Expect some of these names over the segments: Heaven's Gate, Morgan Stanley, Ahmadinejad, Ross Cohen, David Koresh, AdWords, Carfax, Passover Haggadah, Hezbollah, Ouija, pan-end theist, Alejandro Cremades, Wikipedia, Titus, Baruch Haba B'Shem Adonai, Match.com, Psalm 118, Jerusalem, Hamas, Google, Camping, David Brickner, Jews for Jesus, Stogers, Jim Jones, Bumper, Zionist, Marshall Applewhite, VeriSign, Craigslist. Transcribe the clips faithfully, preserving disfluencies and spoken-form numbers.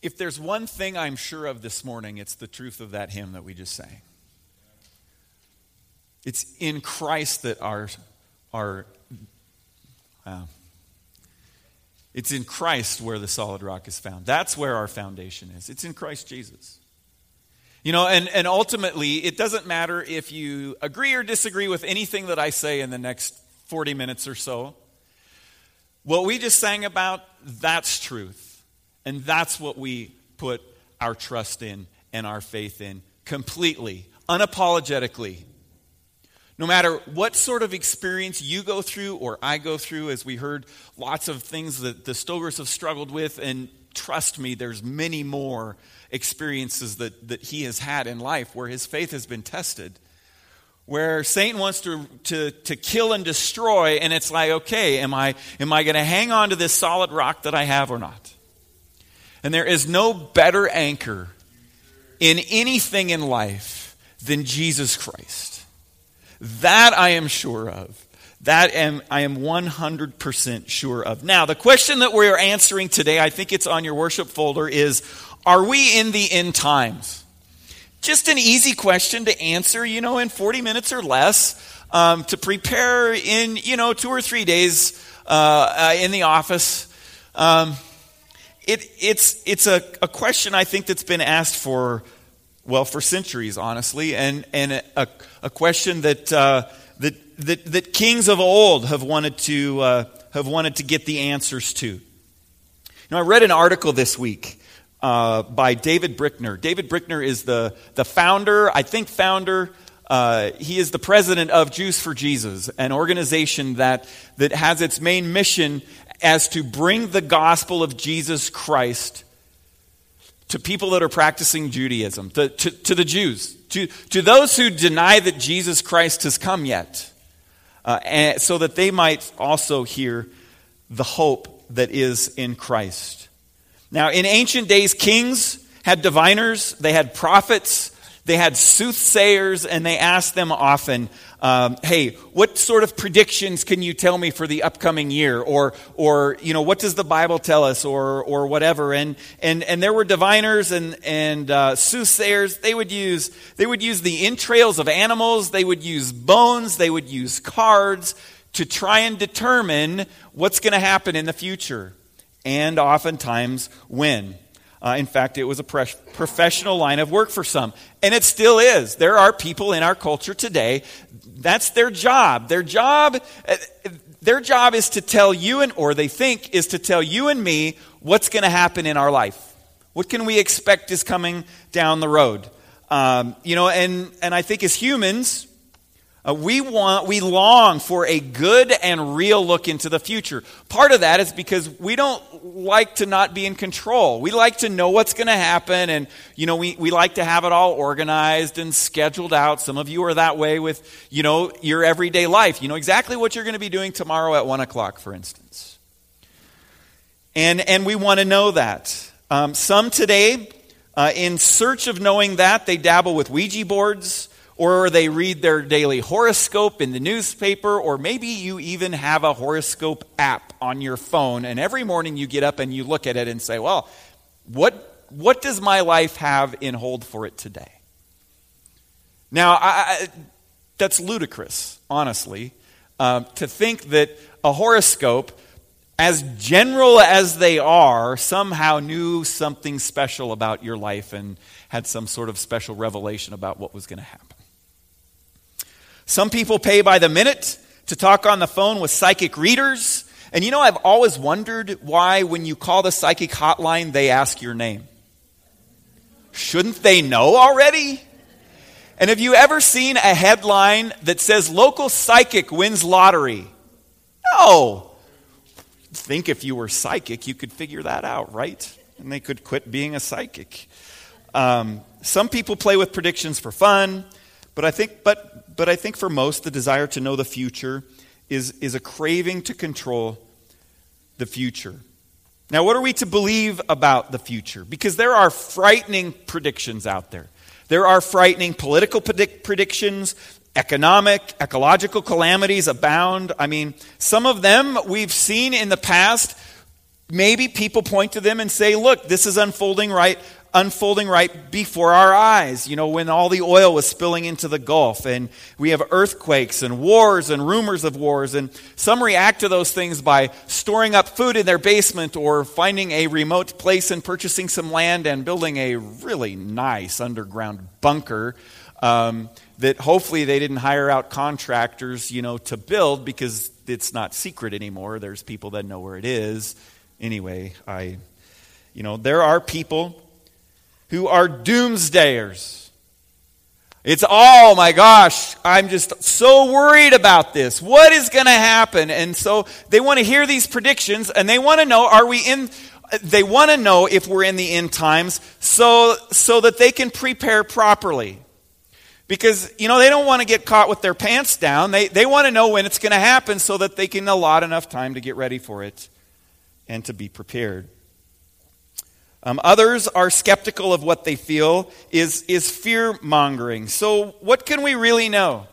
If there's one thing I'm sure of this morning, it's the truth of that hymn that we just sang. It's in Christ that our, our uh, it's in Christ where the solid rock is found. That's where our foundation is. It's in Christ Jesus. You know, and, and ultimately, it doesn't matter if you agree or disagree with anything that I say in the next forty minutes or so. What we just sang about, that's truth. And that's what we put our trust in and our faith in completely, unapologetically. No matter what sort of experience you go through or I go through, as we heard lots of things that the Stogers have struggled with, and trust me, there's many more experiences that, that he has had in life where his faith has been tested, where Satan wants to, to, to kill and destroy, and it's like, okay, am I, am I going to hang on to this solid rock that I have or not? And there is no better anchor in anything in life than Jesus Christ. That I am sure of. That am, I am one hundred percent sure of. Now, the question that we are answering today, I think it's on your worship folder, is, are we in the end times? Just an easy question to answer, you know, in forty minutes or less, um, to prepare in, you know, two or three days uh, uh, in the office. Um, it, it's it's a, a question, I think, that's been asked for, well, for centuries, honestly, and, and a, a question that... Uh, That, that that kings of old have wanted to uh, have wanted to get the answers to. You know, I read an article this week uh, by David Brickner. David Brickner is the the founder, I think founder. Uh, he is the president of Jews for Jesus, an organization that that has its main mission as to bring the gospel of Jesus Christ to people that are practicing Judaism, to, to, to the Jews. To, to those who deny that Jesus Christ has come yet, uh, and so that they might also hear the hope that is in Christ. Now, in ancient days, kings had diviners, they had prophets, they had soothsayers, and they asked them often, um, hey, what sort of predictions can you tell me for the upcoming year? Or, or you know, what does the Bible tell us? Or, or whatever. And, and, and there were diviners and, and uh, soothsayers. They would use, they would use the entrails of animals. They would use bones. They would use cards to try and determine what's going to happen in the future. And oftentimes, when. Uh, in fact, it was a pre- professional line of work for some. And it still is. There are people in our culture today, that's their job. Their job their job is to tell you, and or they think, is to tell you and me what's going to happen in our life. What can we expect is coming down the road? Um, you know, and, and I think as humans, uh, we want, we long for a good and real look into the future. Part of that is because we don't like to not be in control. We like to know what's going to happen, and you know, we, we like to have it all organized and scheduled out. Some of you are that way with, you know, your everyday life. You know exactly what you're going to be doing tomorrow at one o'clock, for instance. And and we want to know that. Um, some today, uh, in search of knowing that, they dabble with Ouija boards, or they read their daily horoscope in the newspaper, or maybe you even have a horoscope app on your phone, and every morning you get up and you look at it and say, well, what what does my life have in hold for it today? Now, I, that's ludicrous, honestly, um, to think that a horoscope, as general as they are, somehow knew something special about your life and had some sort of special revelation about what was going to happen. Some people pay by the minute to talk on the phone with psychic readers. And you know, I've always wondered why when you call the psychic hotline, they ask your name. Shouldn't they know already? And have you ever seen a headline that says, local psychic wins lottery? No. Think if you were psychic, you could figure that out, right? And they could quit being a psychic. Um, some people play with predictions for fun, but I think, but But I think for most, the desire to know the future is, is a craving to control the future. Now, what are we to believe about the future? Because there are frightening predictions out there. There are frightening political predict- predictions, economic, ecological calamities abound. I mean, some of them we've seen in the past maybe people point to them and say, look, this is unfolding right unfolding right before our eyes, you know, when all the oil was spilling into the Gulf, and we have earthquakes and wars and rumors of wars, and some react to those things by storing up food in their basement or finding a remote place and purchasing some land and building a really nice underground bunker um, that hopefully they didn't hire out contractors, you know, to build, because it's not secret anymore. There's people that know where it is. Anyway, I, you know, there are people who are doomsdayers. It's, oh my gosh, I'm just so worried about this. What is going to happen? And so they want to hear these predictions, and they want to know, are we in, they want to know if we're in the end times so, so that they can prepare properly. Because, you know, they don't want to get caught with their pants down. They, they want to know when it's going to happen so that they can allot enough time to get ready for it and to be prepared. Um, others are skeptical of what they feel is, is fear-mongering. So what can we really know?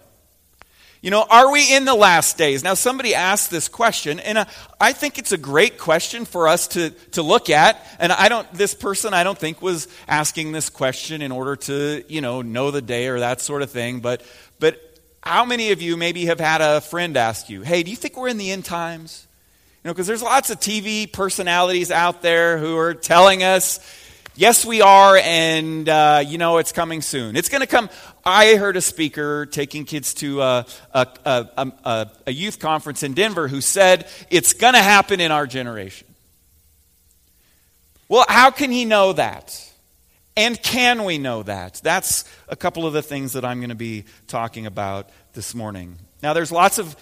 You know, are we in the last days? Now, somebody asked this question, and uh, I think it's a great question for us to, to look at. And I don't, this person, I don't think was asking this question in order to, you know, know the day or that sort of thing. But, but how many of you maybe have had a friend ask you, hey, do you think we're in the end times? You know, because there's lots of T V personalities out there who are telling us, yes, we are, and, uh, you know, it's coming soon. It's going to come. I heard a speaker taking kids to a, a, a, a, a youth conference in Denver who said, it's going to happen in our generation. Well, how can he know that? And can we know that? That's a couple of the things that I'm going to be talking about this morning. Now, there's lots of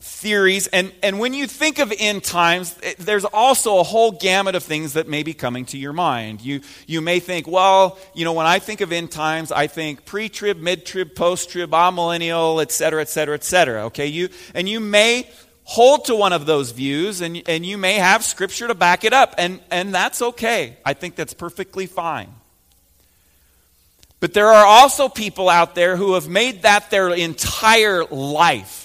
theories, and, and when you think of end times, it, there's also a whole gamut of things that may be coming to your mind. You you may think, well, you know, when I think of end times, I think pre-trib, mid-trib, post-trib, amillennial, et cetera, et cetera, et cetera. Okay, you and you may hold to one of those views, and and you may have scripture to back it up, and and that's okay. I think that's perfectly fine. But there are also people out there who have made that their entire life.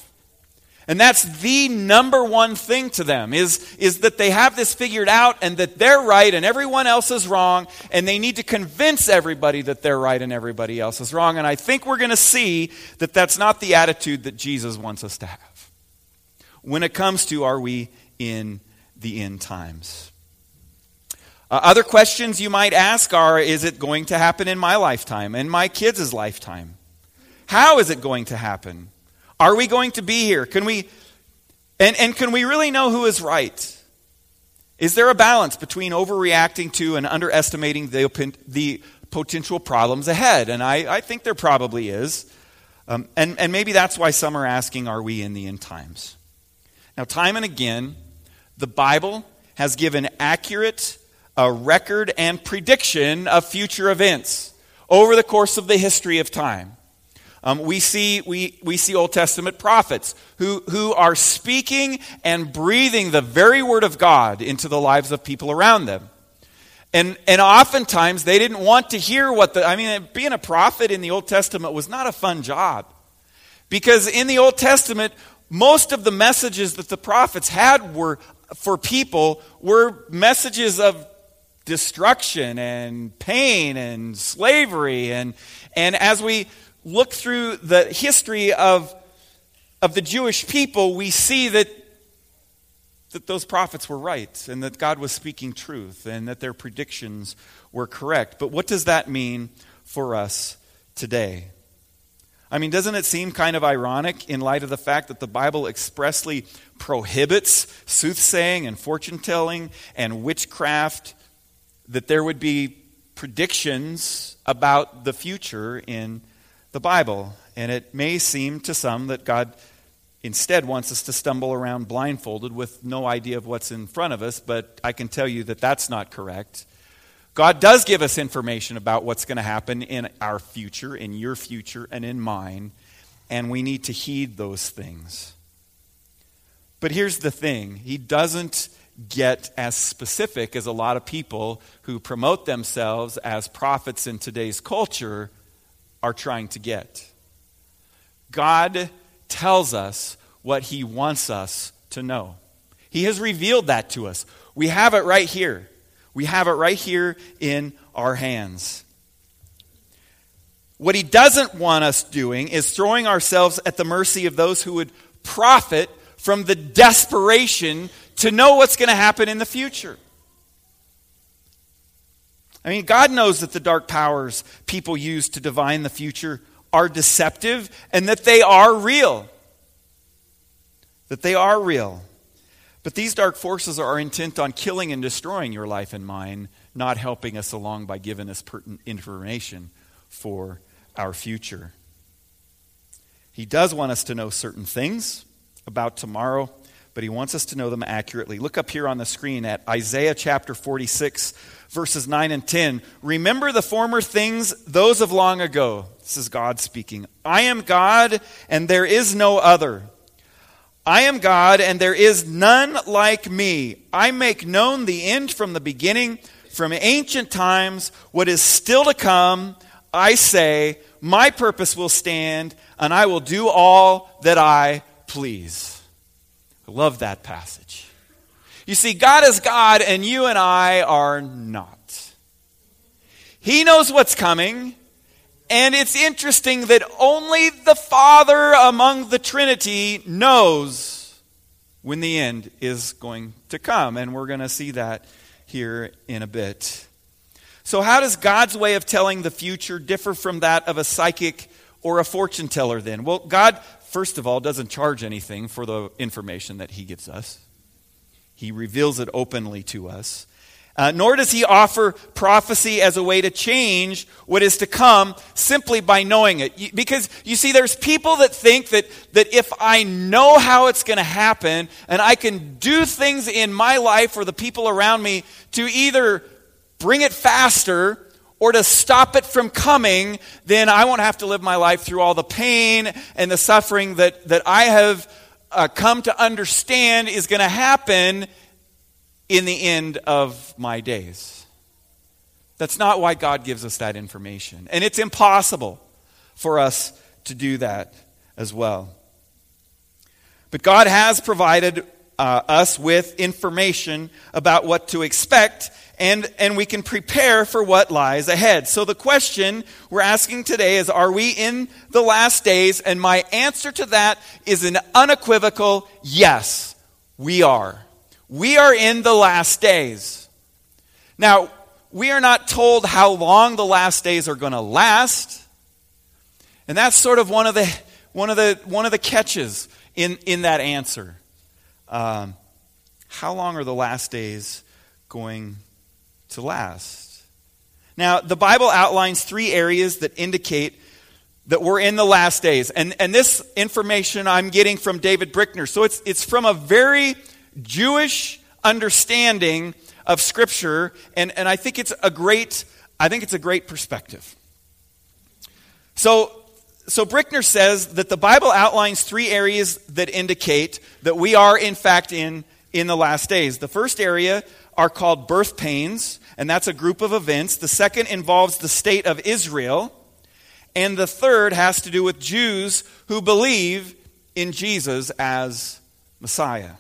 And that's the number one thing to them, is, is that they have this figured out and that they're right and everyone else is wrong, and they need to convince everybody that they're right and everybody else is wrong. And I think we're going to see that that's not the attitude that Jesus wants us to have when it comes to, are we in the end times? Uh, other questions you might ask are, is it going to happen in my lifetime, in my kids' lifetime? How is it going to happen? Are we going to be here? Can we, and, and can we really know who is right? Is there a balance between overreacting to and underestimating the, the potential problems ahead? And I, I think there probably is. Um, and, and maybe that's why some are asking, are we in the end times? Now, time and again, the Bible has given accurate a record and prediction of future events over the course of the history of time. Um, we see we, we see Old Testament prophets who, who are speaking and breathing the very word of God into the lives of people around them. And and oftentimes they didn't want to hear what the... I mean, being a prophet in the Old Testament was not a fun job. Because in the Old Testament, most of the messages that the prophets had were for people were messages of destruction and pain and slavery. And, and as we look through the history of of the Jewish people, we see that that those prophets were right, and that God was speaking truth, and that their predictions were correct. But what does that mean for us today? I mean, doesn't it seem kind of ironic in light of the fact that the Bible expressly prohibits soothsaying and fortune-telling and witchcraft, that there would be predictions about the future in the Bible? And it may seem to some that God instead wants us to stumble around blindfolded with no idea of what's in front of us, but I can tell you that that's not correct. God does give us information about what's going to happen in our future, in your future, and in mine, and we need to heed those things. But here's the thing. He doesn't get as specific as a lot of people who promote themselves as prophets in today's culture are trying to get. God tells us what he wants us to know. He has revealed that to us. We have it right here. We have it right here in our hands. What he doesn't want us doing is throwing ourselves at the mercy of those who would profit from the desperation to know what's going to happen in the future. I mean, God knows that the dark powers people use to divine the future are deceptive and that they are real. That they are real. But these dark forces are intent on killing and destroying your life and mine, not helping us along by giving us pertinent information for our future. He does want us to know certain things about tomorrow, but he wants us to know them accurately. Look up here on the screen at Isaiah chapter forty-six, verses nine and ten. Remember the former things, those of long ago. This is God speaking. I am God, and there is no other. I am God, and there is none like me. I make known the end from the beginning, from ancient times, what is still to come. I say, my purpose will stand, and I will do all that I please. I love that passage. You see, God is God, and you and I are not. He knows what's coming. And it's interesting that only the Father among the Trinity knows when the end is going to come. And we're going to see that here in a bit. So how does God's way of telling the future differ from that of a psychic or a fortune teller then? Well, God, first of all, doesn't charge anything for the information that he gives us. He reveals it openly to us. Uh, nor does he offer prophecy as a way to change what is to come simply by knowing it. Because, you see, there's people that think that, that if I know how it's going to happen and I can do things in my life or the people around me to either bring it faster or to stop it from coming, then I won't have to live my life through all the pain and the suffering that, that I have uh, come to understand is going to happen in the end of my days. That's not why God gives us that information. And it's impossible for us to do that as well. But God has provided uh, us with information about what to expect, and, and we can prepare for what lies ahead. So the question we're asking today is, are we in the last days? And my answer to that is an unequivocal yes, we are. We are in the last days. Now, we are not told how long the last days are going to last. And that's sort of one of the one of the one of the catches in, in that answer. Um, how long are the last days going to last? Now, the Bible outlines three areas that indicate that we're in the last days. And and this information I'm getting from David Brickner. So it's it's from a very Jewish understanding of Scripture, and, and I think it's a great I think it's a great perspective. So so Brickner says that the Bible outlines three areas that indicate that we are in fact in in the last days. The first area are called birth pains, and that's a group of events. The second involves the state of Israel, and the third has to do with Jews who believe in Jesus as Messiah.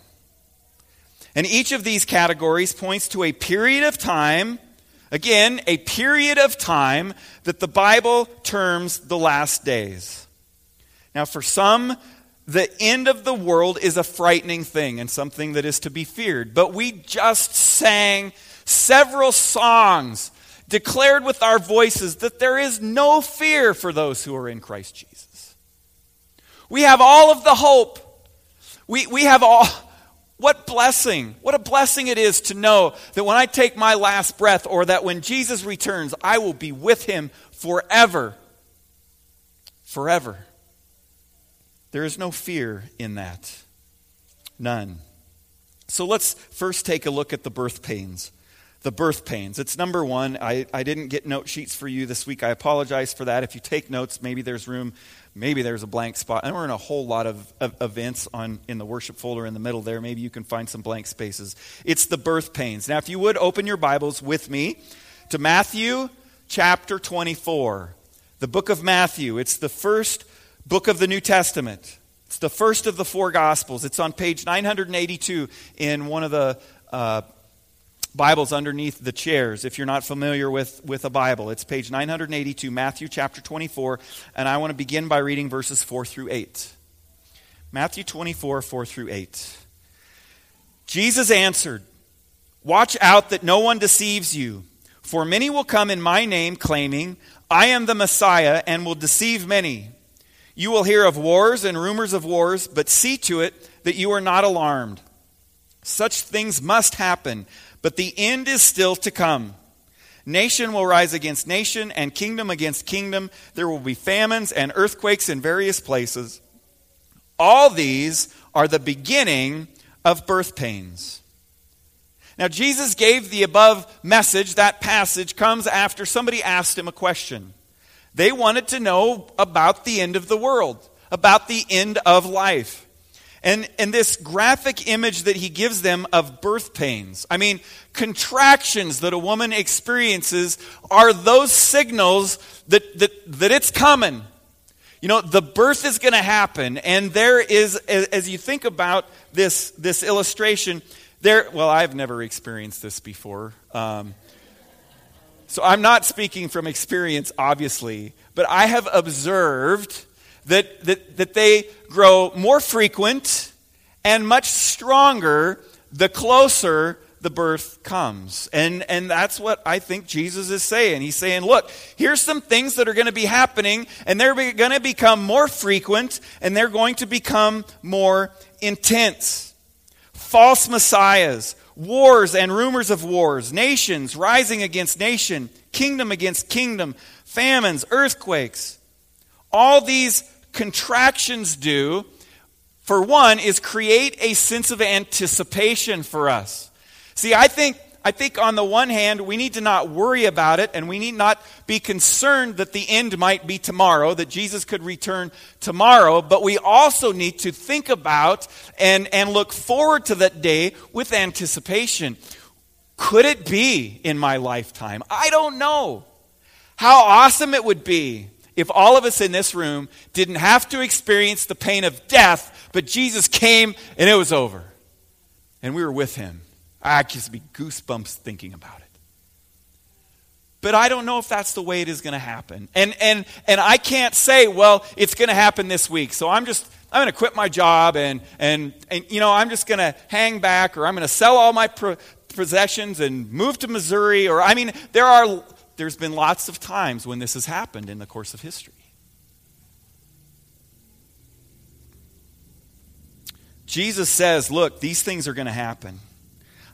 And each of these categories points to a period of time, again, a period of time that the Bible terms the last days. Now, for some, the end of the world is a frightening thing and something that is to be feared. But we just sang several songs, declared with our voices that there is no fear for those who are in Christ Jesus. We have all of the hope. We, we have all... What blessing, what a blessing it is to know that when I take my last breath, or that when Jesus returns, I will be with him forever. Forever. There is no fear in that. None. So let's first take a look at the birth pains. The birth pains. It's number one. I, I didn't get note sheets for you this week. I apologize for that. If you take notes, maybe there's room. Maybe there's a blank spot. And we're in a whole lot of, of events on in the worship folder in the middle there. Maybe you can find some blank spaces. It's the birth pains. Now, if you would, open your Bibles with me to Matthew chapter twenty-four, the book of Matthew. It's the first book of the New Testament. It's the first of the four Gospels. It's on page nine eighty-two in one of the uh, Bibles underneath the chairs. If you're not familiar with, with a Bible, it's page nine eighty-two, Matthew chapter twenty-four. And I want to begin by reading verses four through eight. Matthew twenty-four, four through eight. Jesus answered, "Watch out that no one deceives you. For many will come in my name, claiming, 'I am the Messiah,' and will deceive many. You will hear of wars and rumors of wars, but see to it that you are not alarmed. Such things must happen, but the end is still to come. Nation will rise against nation, and kingdom against kingdom. There will be famines and earthquakes in various places. All these are the beginning of birth pains." Now, Jesus gave the above message. That passage comes after somebody asked him a question. They wanted to know about the end of the world, about the end of life. And, and this graphic image that he gives them of birth pains, I mean, contractions that a woman experiences are those signals that, that, that it's coming. You know, the birth is going to happen. And there is, as, as you think about this, this illustration, there, well, I've never experienced this before. Um, so I'm not speaking from experience, obviously, but I have observed that, that that they grow more frequent and much stronger the closer the birth comes. And and that's what I think Jesus is saying. He's saying, look, here's some things that are going to be happening, and they're going to become more frequent, and they're going to become more intense. False messiahs, wars and rumors of wars, nations rising against nation, kingdom against kingdom, famines, earthquakes. All these contractions do, for one, is create a sense of anticipation for us. See, I think, I think on the one hand, we need to not worry about it, and we need not be concerned that the end might be tomorrow, that Jesus could return tomorrow, but we also need to think about and, and look forward to that day with anticipation. Could it be in my lifetime? I don't know. How awesome it would be if all of us in this room didn't have to experience the pain of death, but Jesus came and it was over, and we were with him. I gives me goosebumps thinking about it. But I don't know if that's the way it is going to happen. And and and I can't say, well, it's going to happen this week, so I'm just I'm going to quit my job and and and you know, I'm just going to hang back, or I'm going to sell all my pro- possessions and move to Missouri, or I mean, there are there's been lots of times when this has happened in the course of history. Jesus says, look, these things are going to happen.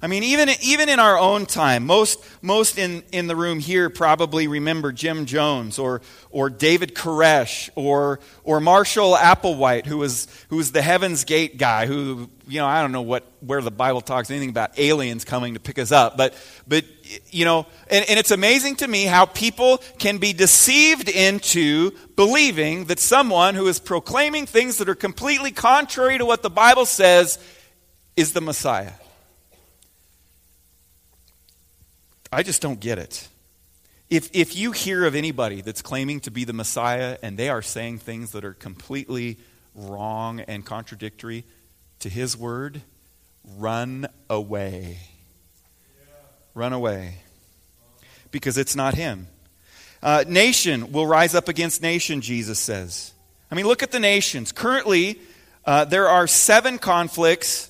I mean, even even in our own time, most most in, in the room here probably remember Jim Jones or or David Koresh or or Marshall Applewhite, who was who was the Heaven's Gate guy, who, you know, I don't know what where the Bible talks anything about aliens coming to pick us up, but but you know, and, and it's amazing to me how people can be deceived into believing that someone who is proclaiming things that are completely contrary to what the Bible says is the Messiah. I just don't get it. If if you hear of anybody that's claiming to be the Messiah and they are saying things that are completely wrong and contradictory to his word, run away. Run away. Because it's not him. Uh, nation will rise up against nation, Jesus says. I mean, look at the nations. Currently, uh, there are seven conflicts,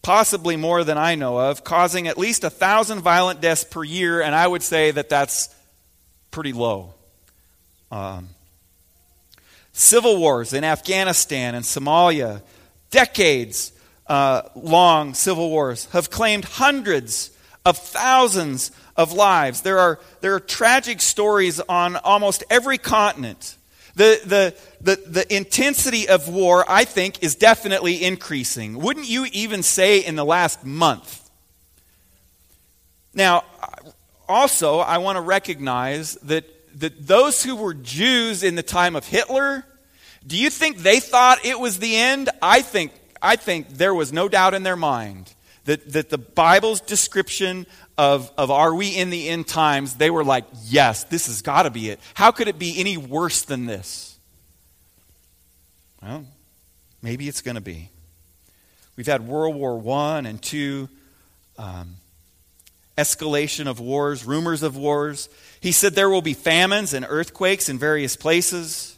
possibly more than I know of, causing at least a thousand violent deaths per year, and I would say that that's pretty low. Um, civil wars in Afghanistan and Somalia, decades uh, long civil wars, have claimed hundreds of thousands of lives. There are there are tragic stories on almost every continent. The the The, the intensity of war, I think, is definitely increasing. Wouldn't you even say in the last month? Now, also, I want to recognize that, that those who were Jews in the time of Hitler, do you think they thought it was the end? I think I think there was no doubt in their mind that, that the Bible's description of, of are we in the end times, they were like, yes, this has got to be it. How could it be any worse than this? Well, Maybe it's going to be. We've had World War One and Two, um, escalation of wars, rumors of wars. He said there will be famines and earthquakes in various places.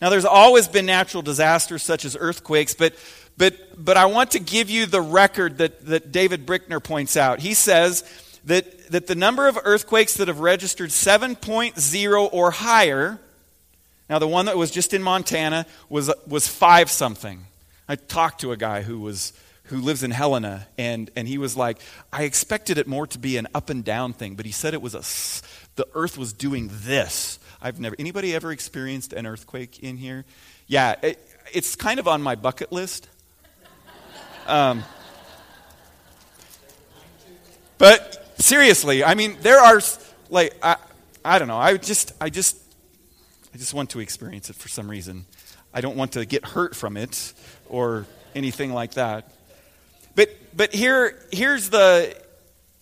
Now, there's always been natural disasters such as earthquakes, but but but I want to give you the record that, that David Brickner points out. He says that, that the number of earthquakes that have registered seven point oh or higher, now the one that was just in Montana was was five something. I talked to a guy who was who lives in Helena, and, and he was like, I expected it more to be an up and down thing, but he said it was a, the earth was doing this. I've never, anybody ever experienced an earthquake in here? Yeah, it, it's kind of on my bucket list. Um, but seriously, I mean, there are, like, I, I don't know. I just, I just, I just want to experience it for some reason. I don't want to get hurt from it or anything like that. But, but here, here's the,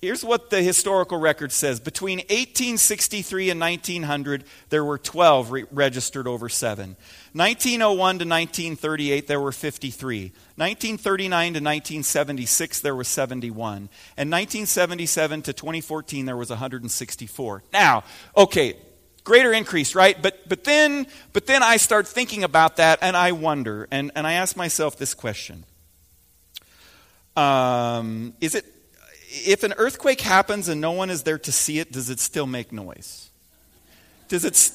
here's what the historical record says. Between eighteen sixty-three and nineteen hundred, there were twelve re- registered over seven. nineteen oh one to nineteen thirty-eight, there were fifty-three. nineteen thirty-nine to nineteen seventy-six, there was seventy-one. And nineteen seventy-seven to twenty fourteen, there was one hundred sixty-four. Now, okay, greater increase, right? But but then but then I start thinking about that, and I wonder, and, and I ask myself this question. Um, is it If an earthquake happens and no one is there to see it, does it still make noise? Does it,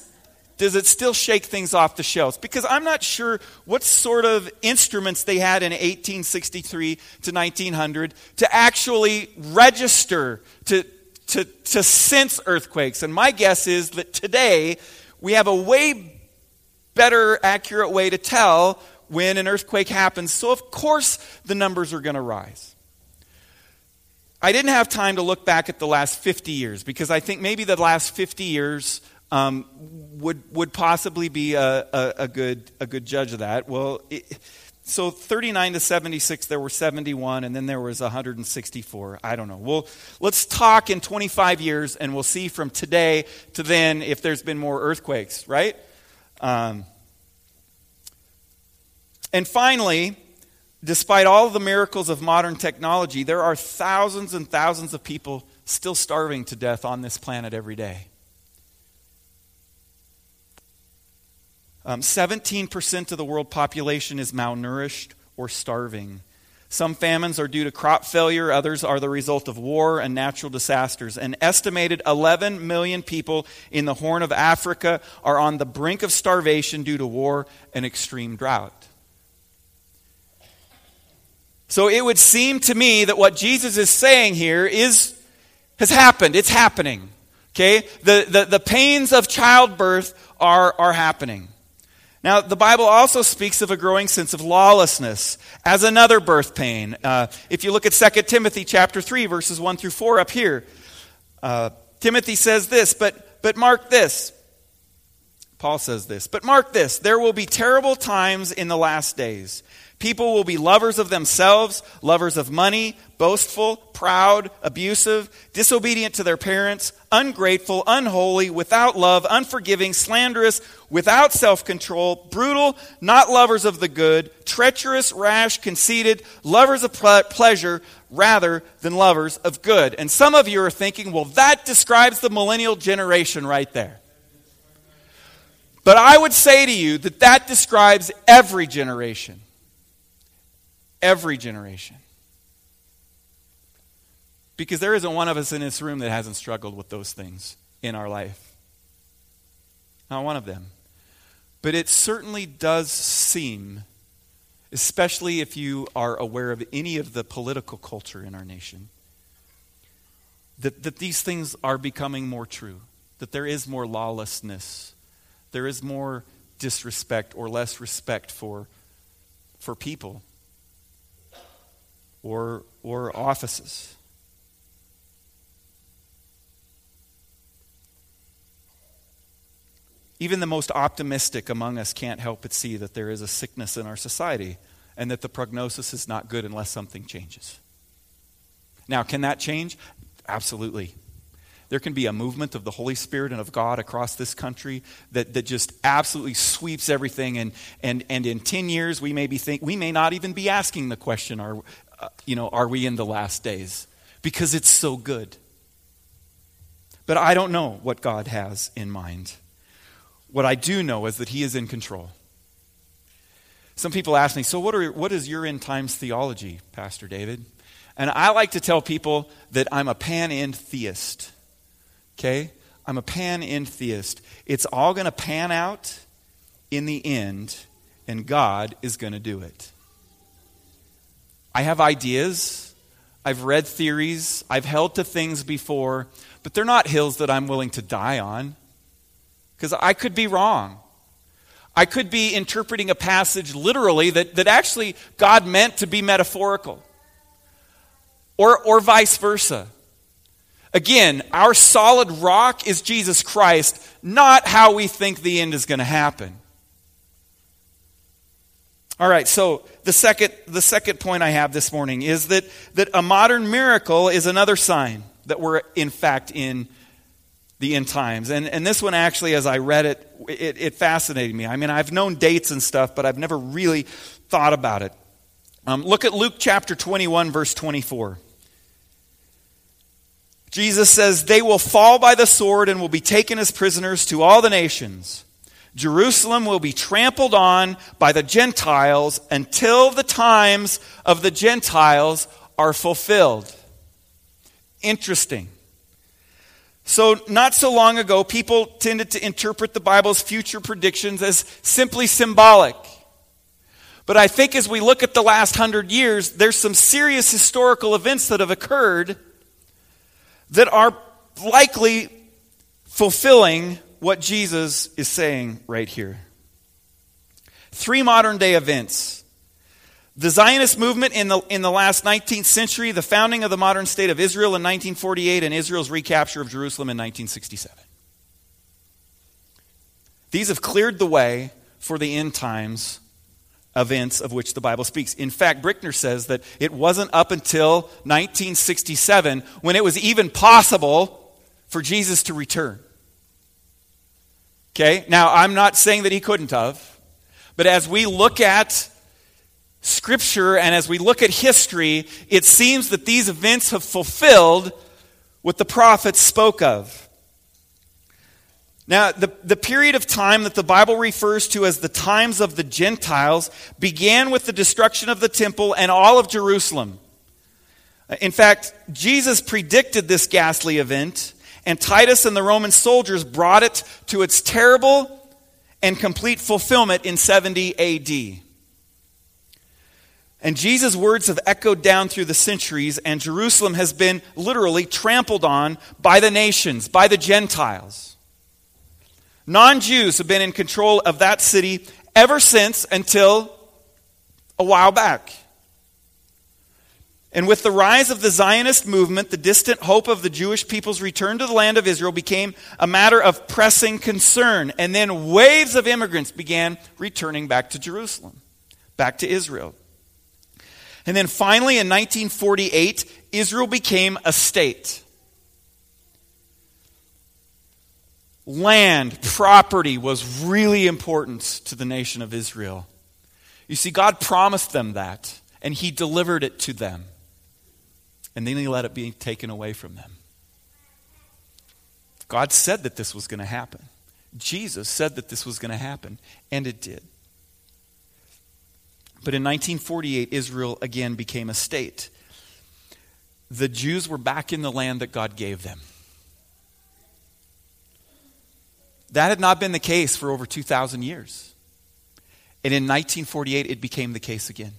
does it still shake things off the shelves? Because I'm not sure what sort of instruments they had in eighteen sixty-three to nineteen hundred to actually register, to, to, to sense earthquakes. And my guess is that today we have a way better, accurate way to tell when an earthquake happens. So of course the numbers are going to rise. I didn't have time to look back at the last fifty years because I think maybe the last fifty years um, would would possibly be a, a, a good a good judge of that. Well, it, so thirty-nine to seventy-six, there were seventy-one, and then there was one hundred sixty-four. I don't know. Well, let's talk in twenty-five years, and we'll see from today to then if there's been more earthquakes, right? Um, and finally, despite all the miracles of modern technology, there are thousands and thousands of people still starving to death on this planet every day. Um, seventeen percent of the world population is malnourished or starving. Some famines are due to crop failure. Others are the result of war and natural disasters. An estimated eleven million people in the Horn of Africa are on the brink of starvation due to war and extreme drought. So it would seem to me that what Jesus is saying here is has happened. It's happening. Okay? The, the, the pains of childbirth are, are happening. Now, the Bible also speaks of a growing sense of lawlessness as another birth pain. Uh, if you look at Second Timothy chapter three, verses one through four up here, uh, Timothy says this, but but mark this. Paul says this, but mark this, there will be terrible times in the last days. People will be lovers of themselves, lovers of money, boastful, proud, abusive, disobedient to their parents, ungrateful, unholy, without love, unforgiving, slanderous, without self-control, brutal, not lovers of the good, treacherous, rash, conceited, lovers of pleasure rather than lovers of good. And some of you are thinking, well, that describes the millennial generation right there. But I would say to you that that describes every generation. Every generation. Because there isn't one of us in this room that hasn't struggled with those things in our life. Not one of them. But it certainly does seem, especially if you are aware of any of the political culture in our nation, that, that these things are becoming more true. That there is more lawlessness. There is more disrespect or less respect for, for people. Or or offices. Even the most optimistic among us can't help but see that there is a sickness in our society and that the prognosis is not good unless something changes. Now, can that change? Absolutely. there can be a movement of the Holy Spirit and of God across this country that, that just absolutely sweeps everything. And and and in ten years, we may be think we may not even be asking the question, are uh, you know, are we in the last days? Because it's so good. But I don't know what God has in mind. What I do know is that He is in control. Some people ask me, so what are what is your end times theology, Pastor David? And I like to tell people that I'm a pan-end theist. Okay? I'm a pan-end theist. It's all going to pan out in the end, and God is going to do it. I have ideas. I've read theories. I've held to things before, but they're not hills that I'm willing to die on, because I could be wrong. I could be interpreting a passage literally that, that actually God meant to be metaphorical. Or, or vice versa. Again, our solid rock is Jesus Christ, not how we think the end is going to happen. All right, so the second, the second point I have this morning is that, that a modern miracle is another sign that we're in fact in the end times. And, and this one actually, as I read it, it, it fascinated me. I mean, I've known dates and stuff, but I've never really thought about it. Um, look at Luke chapter twenty-one, verse twenty-four. Jesus says, "They will fall by the sword and will be taken as prisoners to all the nations. Jerusalem will be trampled on by the Gentiles until the times of the Gentiles are fulfilled." Interesting. So not so long ago, people tended to interpret the Bible's future predictions as simply symbolic. But I think as we look at the last hundred years, there's some serious historical events that have occurred that are likely fulfilling what Jesus is saying right here. Three modern day events. The Zionist movement in the in the last nineteenth century, the founding of the modern state of Israel in nineteen forty-eight, and Israel's recapture of Jerusalem in nineteen sixty-seven. These have cleared the way for the end times events of which the Bible speaks. In fact, Brickner says that it wasn't up until nineteen sixty-seven when it was even possible for Jesus to return. Okay? Now, I'm not saying that He couldn't have, but as we look at Scripture and as we look at history, it seems that these events have fulfilled what the prophets spoke of. Now, the, the period of time that the Bible refers to as the times of the Gentiles began with the destruction of the temple and all of Jerusalem. In fact, Jesus predicted this ghastly event, and Titus and the Roman soldiers brought it to its terrible and complete fulfillment in seventy A D. And Jesus' words have echoed down through the centuries, and Jerusalem has been literally trampled on by the nations, by the Gentiles. Non-Jews have been in control of that city ever since until a while back. And with the rise of the Zionist movement, the distant hope of the Jewish people's return to the land of Israel became a matter of pressing concern. And then waves of immigrants began returning back to Jerusalem, back to Israel. And then finally in nineteen forty-eight, Israel became a state. Land, property was really important to the nation of Israel. You see, God promised them that, and He delivered it to them. And then He let it be taken away from them. God said that this was going to happen. Jesus said that this was going to happen, and it did. But in nineteen forty-eight, Israel again became a state. The Jews were back in the land that God gave them. That had not been the case for over two thousand years. And in nineteen forty-eight, it became the case again.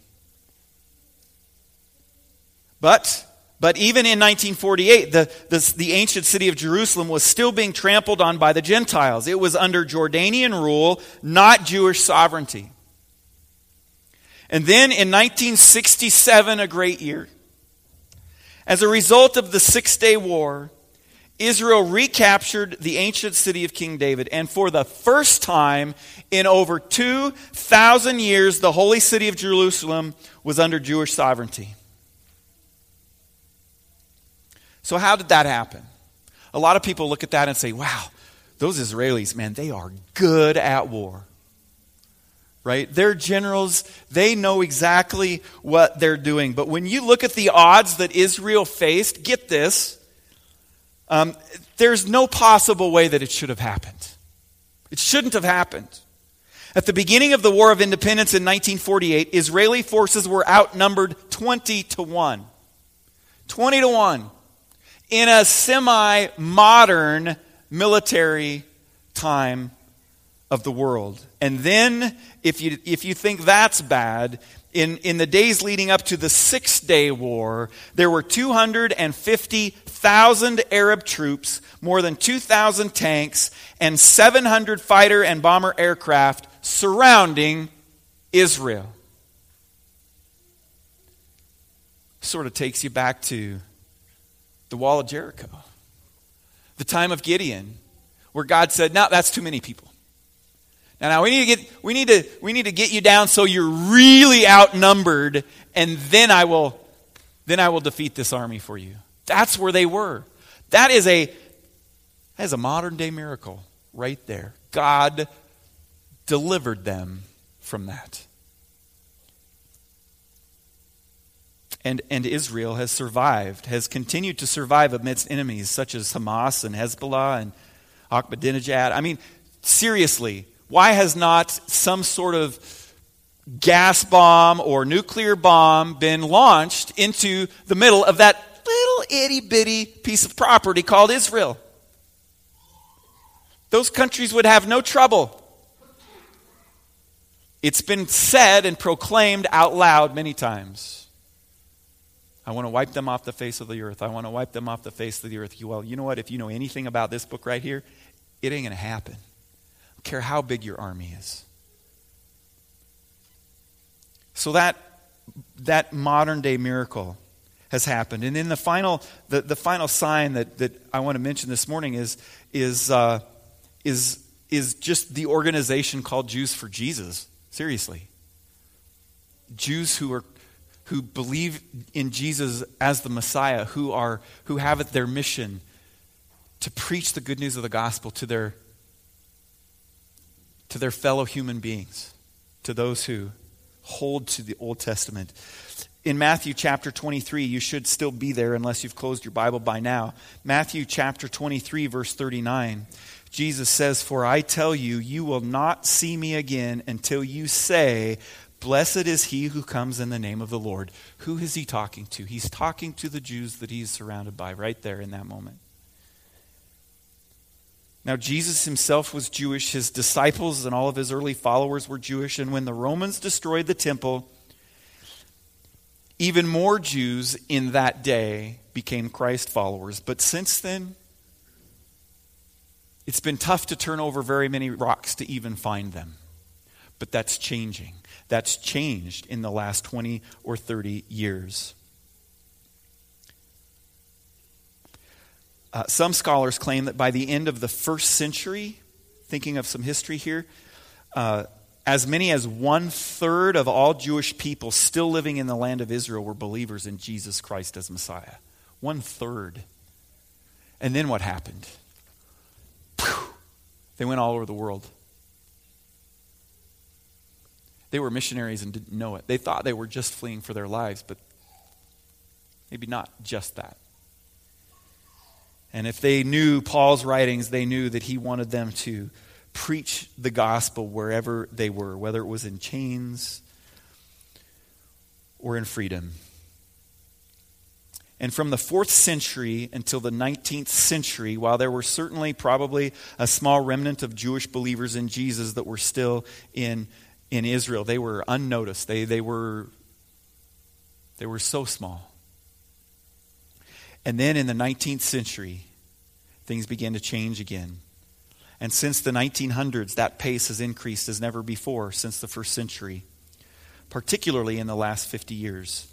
But but even in nineteen forty-eight, the, the, the ancient city of Jerusalem was still being trampled on by the Gentiles. It was under Jordanian rule, not Jewish sovereignty. And then in nineteen sixty-seven, a great year, as a result of the Six-Day War, Israel recaptured the ancient city of King David, and for the first time in over two thousand years, the holy city of Jerusalem was under Jewish sovereignty. So how did that happen? A lot of people look at that and say, wow, those Israelis, man, they are good at war. Right? Their generals, they know exactly what they're doing. But when you look at the odds that Israel faced, get this, um, there's no possible way that it should have happened. It shouldn't have happened. At the beginning of the War of Independence in nineteen forty-eight, Israeli forces were outnumbered twenty to one. twenty to one in a semi-modern military time of the world. And then, if you if you think that's bad, in, in the days leading up to the Six-Day War, there were two hundred fifty thousand Arab troops, more than two thousand tanks, and seven hundred fighter and bomber aircraft surrounding Israel. Sort of takes you back to the Wall of Jericho, the time of Gideon, where God said, no, that's too many people. Now, now we need to get we need to we need to get you down so you're really outnumbered, and then I will then I will defeat this army for you. That's where they were. That is a that is a modern day miracle right there. God delivered them from that. And and Israel has survived, has continued to survive amidst enemies such as Hamas and Hezbollah and Ahmadinejad. I mean, seriously, why has not some sort of gas bomb or nuclear bomb been launched into the middle of that little itty-bitty piece of property called Israel? Those countries would have no trouble. It's been said and proclaimed out loud many times. I want to wipe them off the face of the earth. I want to wipe them off the face of the earth. Well, you know what? If you know anything about this book right here, it ain't going to happen. Care how big your army is. So that that modern day miracle has happened. And then the final the, the final sign that, that I want to mention this morning is is uh, is is just the organization called Jews for Jesus. Seriously. Jews who are who believe in Jesus as the Messiah, who are who have it their mission to preach the good news of the gospel to their to their fellow human beings, to those who hold to the Old Testament. In Matthew chapter twenty-three, you should still be there unless you've closed your Bible by now. Matthew chapter twenty-three, verse thirty-nine, Jesus says, "For I tell you, you will not see me again until you say, 'Blessed is he who comes in the name of the Lord.'" Who is he talking to? He's talking to the Jews that he's surrounded by right there in that moment. Now, Jesus himself was Jewish. His disciples and all of his early followers were Jewish. And when the Romans destroyed the temple, even more Jews in that day became Christ followers. But since then, it's been tough to turn over very many rocks to even find them. But that's changing. That's changed in the last twenty or thirty years. Uh, some scholars claim that by the end of the first century, thinking of some history here, uh, as many as one-third of all Jewish people still living in the land of Israel were believers in Jesus Christ as Messiah. One-third. And then what happened? They went all over the world. They were missionaries and didn't know it. They thought they were just fleeing for their lives, but maybe not just that. And if they knew Paul's writings, they knew that he wanted them to preach the gospel wherever they were, whether it was in chains or in freedom. And from the fourth century until the nineteenth century, while there were certainly probably a small remnant of Jewish believers in Jesus that were still in, in Israel, they were unnoticed. They, they were, they were so small. And then in the nineteenth century, things began to change again. And since the nineteen hundreds, that pace has increased as never before since the first century, particularly in the last fifty years.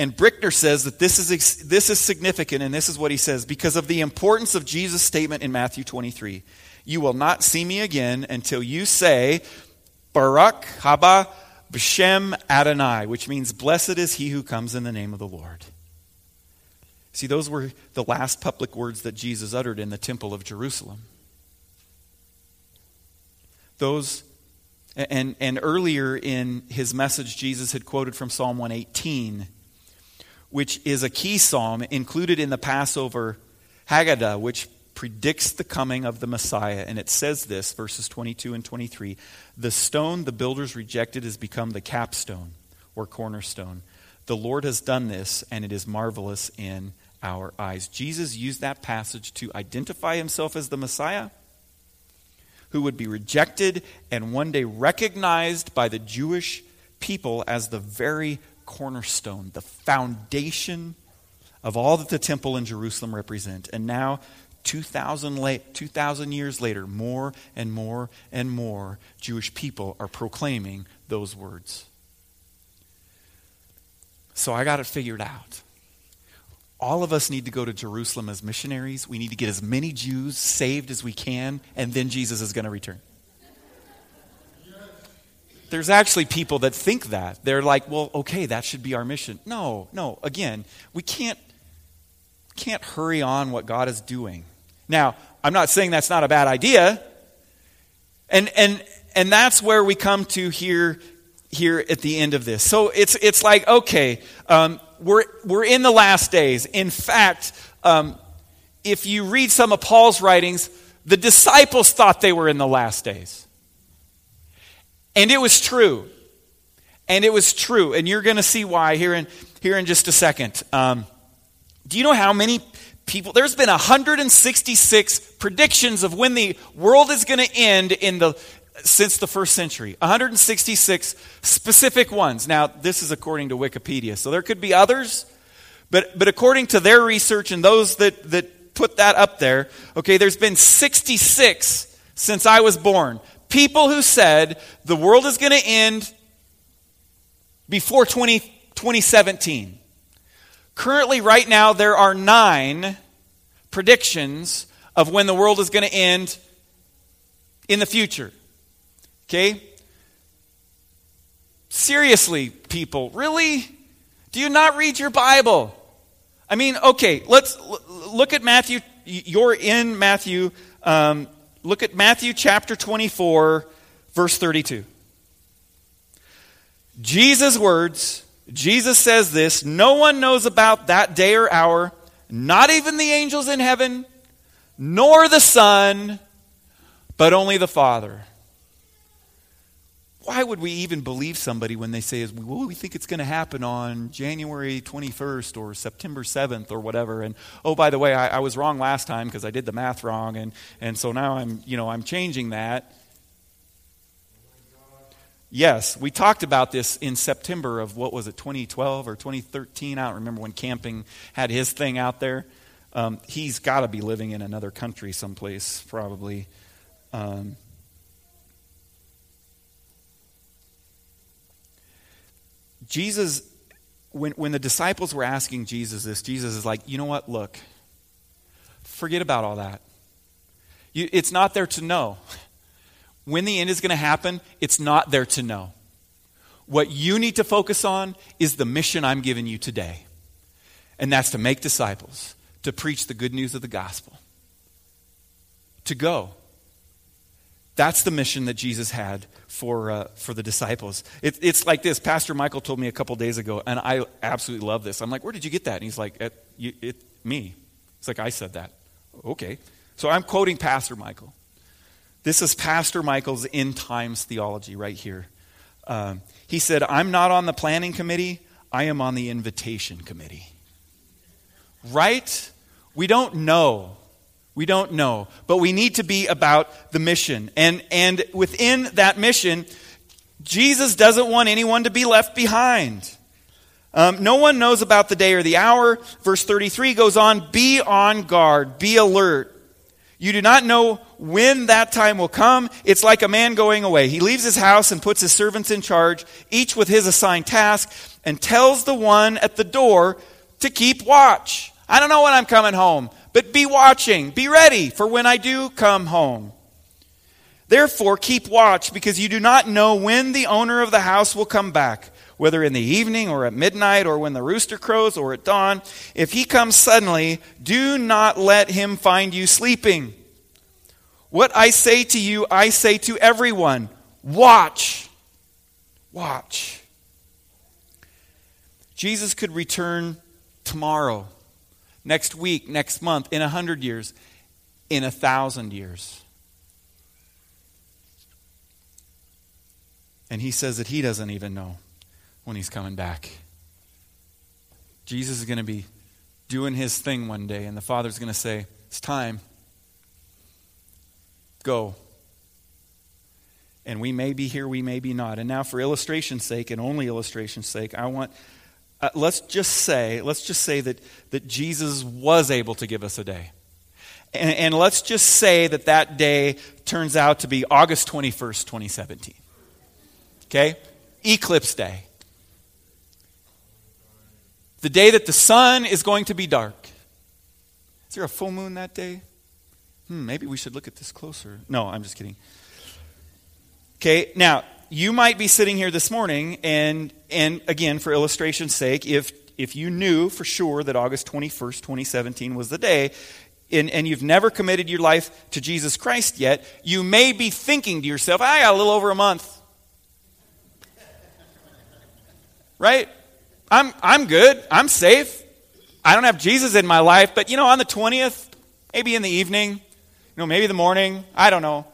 And Brickner says that this is this is significant, and this is what he says, because of the importance of Jesus' statement in Matthew twenty-three. "You will not see me again until you say, 'Baruch Haba B'Shem Adonai,'" which means, "Blessed is he who comes in the name of the Lord." See, those were the last public words that Jesus uttered in the temple of Jerusalem. Those, and, and earlier in his message, Jesus had quoted from Psalm one eighteen, which is a key psalm included in the Passover Haggadah, which predicts the coming of the Messiah. And it says this, verses twenty-two and twenty-three, "The stone the builders rejected has become the capstone or cornerstone. The Lord has done this, and it is marvelous in our eyes." Jesus used that passage to identify himself as the Messiah, who would be rejected and one day recognized by the Jewish people as the very cornerstone, the foundation of all that the temple in Jerusalem represent. And now, two thousand, late, two thousand years later, more and more and more Jewish people are proclaiming those words. So I got it figured out. All of us need to go to Jerusalem as missionaries. We need to get as many Jews saved as we can, and then Jesus is going to return. There's actually people that think that. They're like, well, okay, that should be our mission. No, no, again, we can't, can't hurry on what God is doing. Now, I'm not saying that's not a bad idea. And and and that's where we come to here here at the end of this. So it's it's like, okay, um, we're we're in the last days. In fact, um, if you read some of Paul's writings, the disciples thought they were in the last days. And it was true. And it was true. And you're going to see why here in here in just a second. Um, do you know how many people? There's been one hundred sixty-six predictions of when the world is going to end in the since the first century. one hundred sixty-six specific ones. Now, this is according to Wikipedia, so there could be others, but but according to their research and those that, that put that up there, okay, there's been sixty-six since I was born. People who said the world is going to end before twenty seventeen. Currently, right now, there are nine predictions of when the world is going to end in the future. Okay? Seriously, people, really? Do you not read your Bible? I mean, okay, let's l- look at Matthew. You're in Matthew. Um, look at Matthew chapter twenty-four, verse thirty-two. Jesus' words. Jesus says this, "No one knows about that day or hour, not even the angels in heaven, nor the Son, but only the Father." Why would we even believe somebody when they say, well, we think it's going to happen on January twenty-first or September seventh or whatever. And, oh, by the way, I, I was wrong last time because I did the math wrong. And, and so now I'm, you know, I'm changing that. Yes, we talked about this in September of, what was it, twenty twelve or twenty thirteen? I don't remember when Camping had his thing out there. Um, he's got to be living in another country someplace, probably. Um, Jesus, when when the disciples were asking Jesus this, Jesus is like, you know what, look, forget about all that. You, it's not there to know. When the end is going to happen, it's not there to know. What you need to focus on is the mission I'm giving you today. And that's to make disciples, to preach the good news of the gospel, to go. That's the mission that Jesus had for uh, for the disciples. It, it's like this. Pastor Michael told me a couple days ago, and I absolutely love this. I'm like, where did you get that? And he's like, At, you, it, me. It's like, I said that. Okay. So I'm quoting Pastor Michael. This is Pastor Michael's end times theology right here. Um, he said, I'm not on the planning committee. I am on the invitation committee. Right? We don't know. We don't know. But we need to be about the mission. And, and within that mission, Jesus doesn't want anyone to be left behind. Um, no one knows about the day or the hour. Verse thirty-three goes on, be on guard, be alert. You do not know when that time will come. It's like a man going away. He leaves his house and puts his servants in charge, each with his assigned task, and tells the one at the door to keep watch. I don't know when I'm coming home, but be watching. Be ready for when I do come home. Therefore, keep watch, because you do not know when the owner of the house will come back, whether in the evening or at midnight or when the rooster crows or at dawn. If he comes suddenly, do not let him find you sleeping. What I say to you, I say to everyone, watch. Watch. Jesus could return tomorrow, next week, next month, in a hundred years, in a thousand years. And he says that he doesn't even know when he's coming back. Jesus is going to be doing his thing one day, and the Father's going to say, it's time. Go. And we may be here, we may be not. And now for illustration's sake, and only illustration's sake, I want... Uh, let's just say, let's just say that, that Jesus was able to give us a day. And, and let's just say that that day turns out to be August twenty-first, twenty seventeen. Okay? Eclipse day. The day that the sun is going to be dark. Is there a full moon that day? Hmm, maybe we should look at this closer. No, I'm just kidding. Okay, now... You might be sitting here this morning, and and again, for illustration's sake, if if you knew for sure that August twenty-first, twenty seventeen was the day, and, and you've never committed your life to Jesus Christ yet, you may be thinking to yourself, I got a little over a month. Right? I'm I'm good. I'm safe. I don't have Jesus in my life, but you know, on the twentieth, maybe in the evening, you know, maybe the morning, I don't know.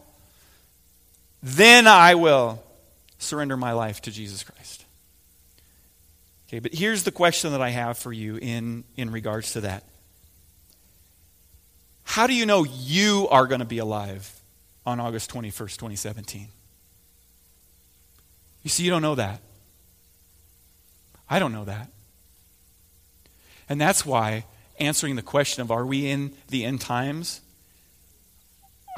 Then I will surrender my life to Jesus Christ. Okay, but here's the question that I have for you in, in regards to that. How do you know you are going to be alive on August twenty-first, twenty seventeen? You see, you don't know that. I don't know that. And that's why answering the question of are we in the end times,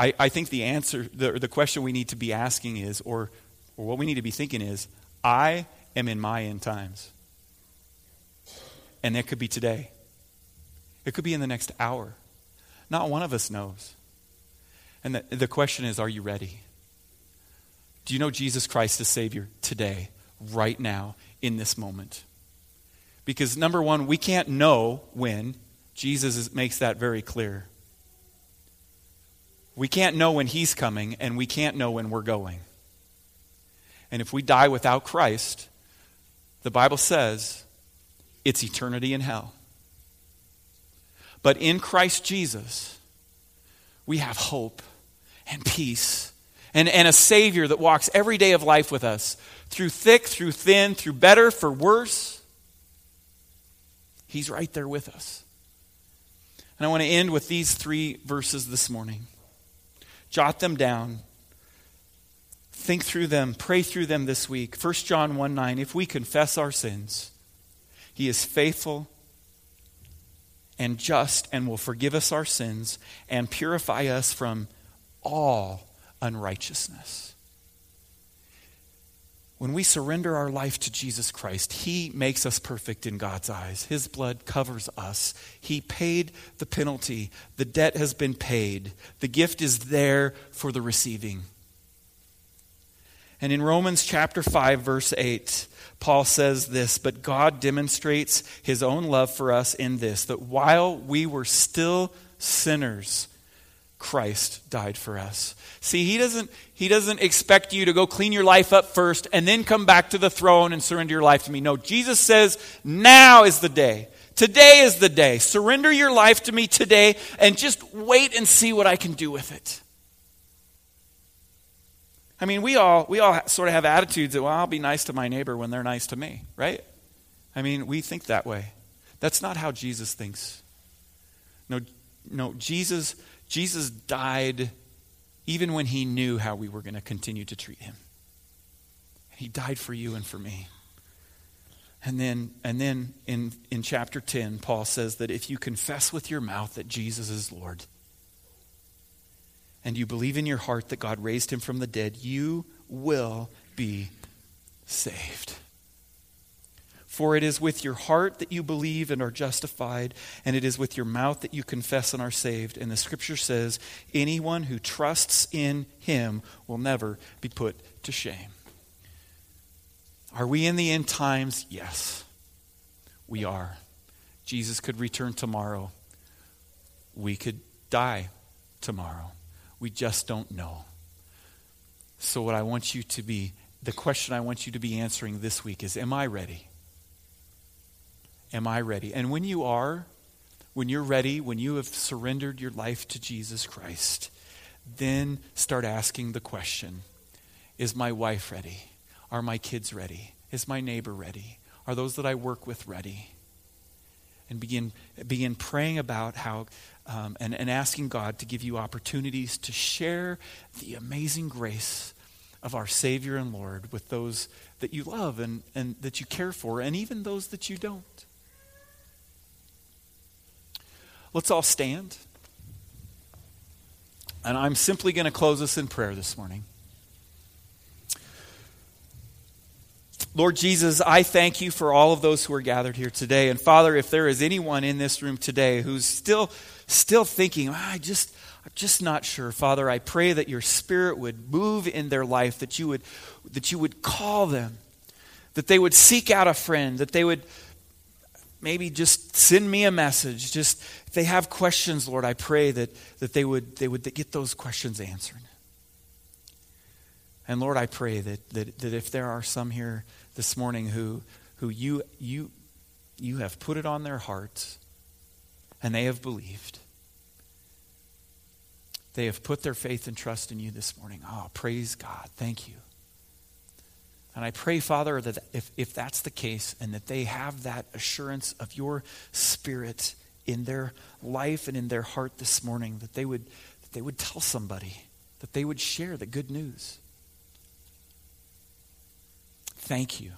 I, I think the answer, the, the question we need to be asking is, or Or what we need to be thinking is, I am in my end times. And it could be today. It could be in the next hour. Not one of us knows. And the, the question is, are you ready? Do you know Jesus Christ as Savior today, right now, in this moment? Because number one, we can't know when. Jesus is, makes that very clear. We can't know when he's coming, and we can't know when we're going. And if we die without Christ, the Bible says it's eternity in hell. But in Christ Jesus, we have hope and peace and, and a Savior that walks every day of life with us through thick, through thin, through better, for worse. He's right there with us. And I want to end with these three verses this morning. Jot them down. Think through them, pray through them this week. First John one nine, if we confess our sins, he is faithful and just and will forgive us our sins and purify us from all unrighteousness. When we surrender our life to Jesus Christ, he makes us perfect in God's eyes. His blood covers us. He paid the penalty. The debt has been paid. The gift is there for the receiving. And in Romans chapter five, verse eight, Paul says this, but God demonstrates his own love for us in this, that while we were still sinners, Christ died for us. See, he doesn't, he doesn't expect you to go clean your life up first and then come back to the throne and surrender your life to me. No, Jesus says, now is the day. Today is the day. Surrender your life to me today and just wait and see what I can do with it. I mean, we all we all sort of have attitudes that, well, I'll be nice to my neighbor when they're nice to me, right? I mean, we think that way. That's not how Jesus thinks. No, no, Jesus, Jesus died even when he knew how we were going to continue to treat him. He died for you and for me. And then, and then in, in chapter ten, Paul says that if you confess with your mouth that Jesus is Lord, and you believe in your heart that God raised him from the dead, you will be saved. For it is with your heart that you believe and are justified, and it is with your mouth that you confess and are saved. And the scripture says, anyone who trusts in him will never be put to shame. Are we in the end times? Yes, we are. Jesus could return tomorrow. We could die tomorrow. We just don't know. So what I want you to be, the question I want you to be answering this week is, am I ready? Am I ready? And when you are, when you're ready, when you have surrendered your life to Jesus Christ, then start asking the question, is my wife ready? Are my kids ready? Is my neighbor ready? Are those that I work with ready? And begin begin praying about how, um, and, and asking God to give you opportunities to share the amazing grace of our Savior and Lord with those that you love and, and that you care for, and even those that you don't. Let's all stand. And I'm simply going to close us in prayer this morning. Lord Jesus, I thank you for all of those who are gathered here today. And Father, if there is anyone in this room today who's still still thinking, ah, I just, I'm just not sure, Father, I pray that your Spirit would move in their life, that you would, that you would call them, that they would seek out a friend, that they would maybe just send me a message. Just if they have questions, Lord, I pray that, that they would they would get those questions answered. And Lord, I pray that, that, that if there are some here this morning who who you you you have put it on their hearts and they have believed. They have put their faith and trust in you this morning. Oh, praise God. Thank you. And I pray, Father, that if, if that's the case and that they have that assurance of your Spirit in their life and in their heart this morning, that they would that they would tell somebody, that they would share the good news. Thank you.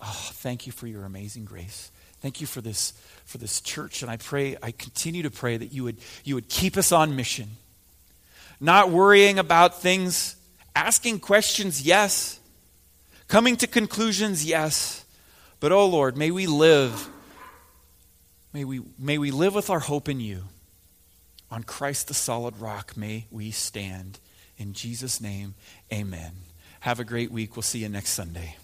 Oh, thank you for your amazing grace. Thank you for this for this church. And I pray, I continue to pray that you would you would keep us on mission. Not worrying about things, asking questions, yes. Coming to conclusions, yes. But oh Lord, may we live. May we may we live with our hope in you. On Christ the solid rock, may we stand. In Jesus' name, amen. Have a great week. We'll see you next Sunday.